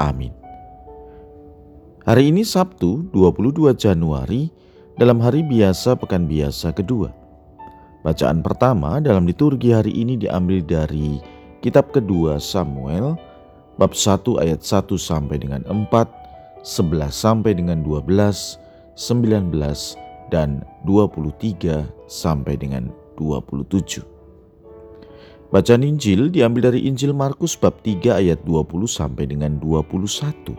Amin. Hari ini Sabtu 22 Januari dalam hari biasa pekan biasa kedua. Bacaan pertama dalam liturgi hari ini diambil dari kitab kedua Samuel bab 1 ayat 1 sampai dengan 4, 11 sampai dengan 12, 19 dan 23 sampai dengan 27. Bacaan Injil diambil dari Injil Markus bab 3 ayat 20 sampai dengan 21.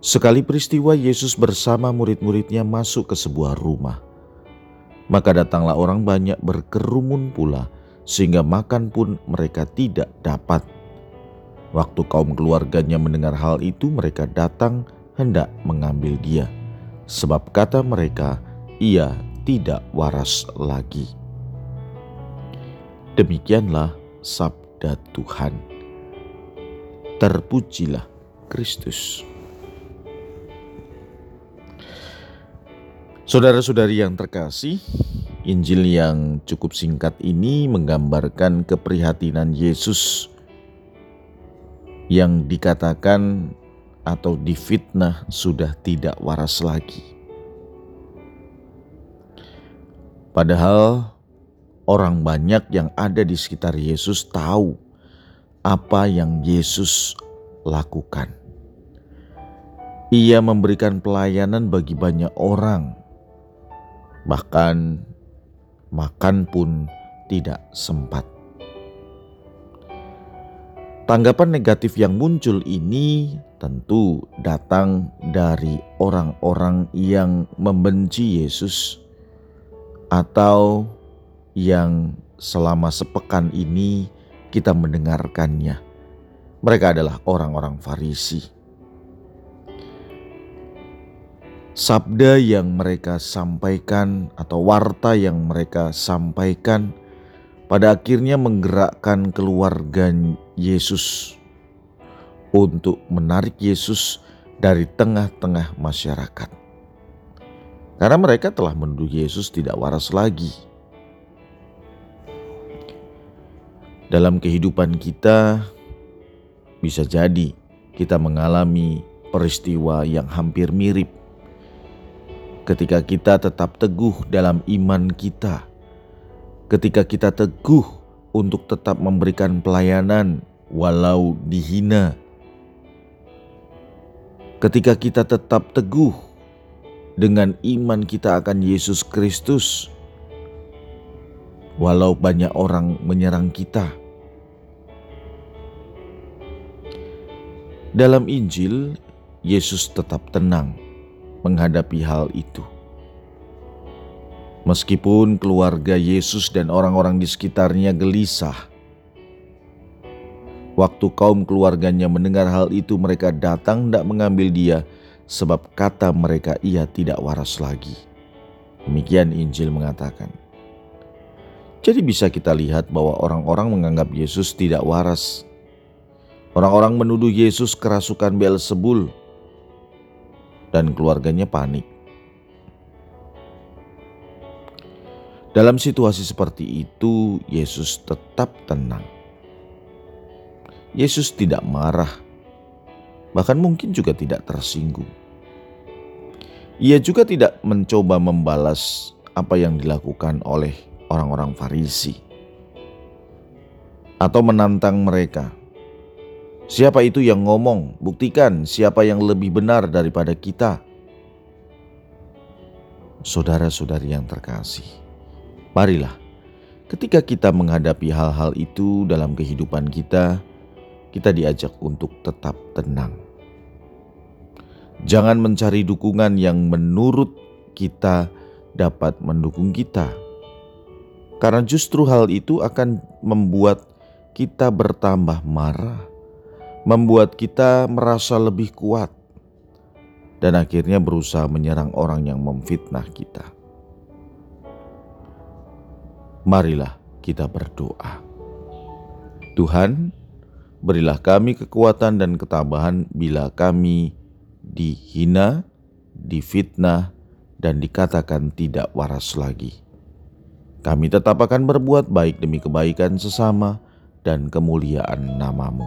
Sekali peristiwa Yesus bersama murid-muridnya masuk ke sebuah rumah. Maka datanglah orang banyak berkerumun pula, sehingga makan pun mereka tidak dapat. Waktu kaum keluarganya mendengar hal itu, mereka datang hendak mengambil dia, sebab kata mereka, ia tidak waras lagi. Demikianlah sabda Tuhan. Terpujilah Kristus. Saudara-saudari yang terkasih, Injil yang cukup singkat ini menggambarkan keprihatinan Yesus yang dikatakan atau difitnah sudah tidak waras lagi. Padahal orang banyak yang ada di sekitar Yesus tahu apa yang Yesus lakukan. Ia memberikan pelayanan bagi banyak orang, bahkan makan pun tidak sempat. Tanggapan negatif yang muncul ini tentu datang dari orang-orang yang membenci Yesus atau yang selama sepekan ini kita mendengarkannya. Mereka adalah orang-orang Farisi. Sabda yang mereka sampaikan atau warta yang mereka sampaikan pada akhirnya menggerakkan keluarga Yesus untuk menarik Yesus dari tengah-tengah masyarakat. Karena mereka telah menuduh Yesus tidak waras lagi. Dalam kehidupan kita, bisa jadi kita mengalami peristiwa yang hampir mirip. Ketika kita tetap teguh dalam iman kita, ketika kita teguh untuk tetap memberikan pelayanan walau dihina, ketika kita tetap teguh dengan iman kita akan Yesus Kristus, walau banyak orang menyerang kita. Dalam Injil, Yesus tetap tenang menghadapi hal itu. Meskipun keluarga Yesus dan orang-orang di sekitarnya gelisah, waktu kaum keluarganya mendengar hal itu, mereka datang hendak mengambil dia, sebab kata mereka ia tidak waras lagi. Demikian Injil mengatakan. Jadi bisa kita lihat bahwa orang-orang menganggap Yesus tidak waras. Orang-orang menuduh Yesus kerasukan Beelzebul dan keluarganya panik. Dalam situasi seperti itu, Yesus tetap tenang. Yesus tidak marah, bahkan mungkin juga tidak tersinggung. Ia juga tidak mencoba membalas apa yang dilakukan oleh orang-orang Farisi atau menantang mereka. Siapa itu yang ngomong? Buktikan siapa yang lebih benar daripada kita. Saudara-saudari yang terkasih, marilah ketika kita menghadapi hal-hal itu dalam kehidupan kita, kita diajak untuk tetap tenang. Jangan mencari dukungan yang menurut kita dapat mendukung kita. Karena justru hal itu akan membuat kita bertambah marah, membuat kita merasa lebih kuat dan akhirnya berusaha menyerang orang yang memfitnah kita. Marilah kita berdoa. Tuhan, berilah kami kekuatan dan ketabahan bila kami dihina, difitnah, dan dikatakan tidak waras lagi. Kami tetap akan berbuat baik demi kebaikan sesama dan kemuliaan nama-Mu.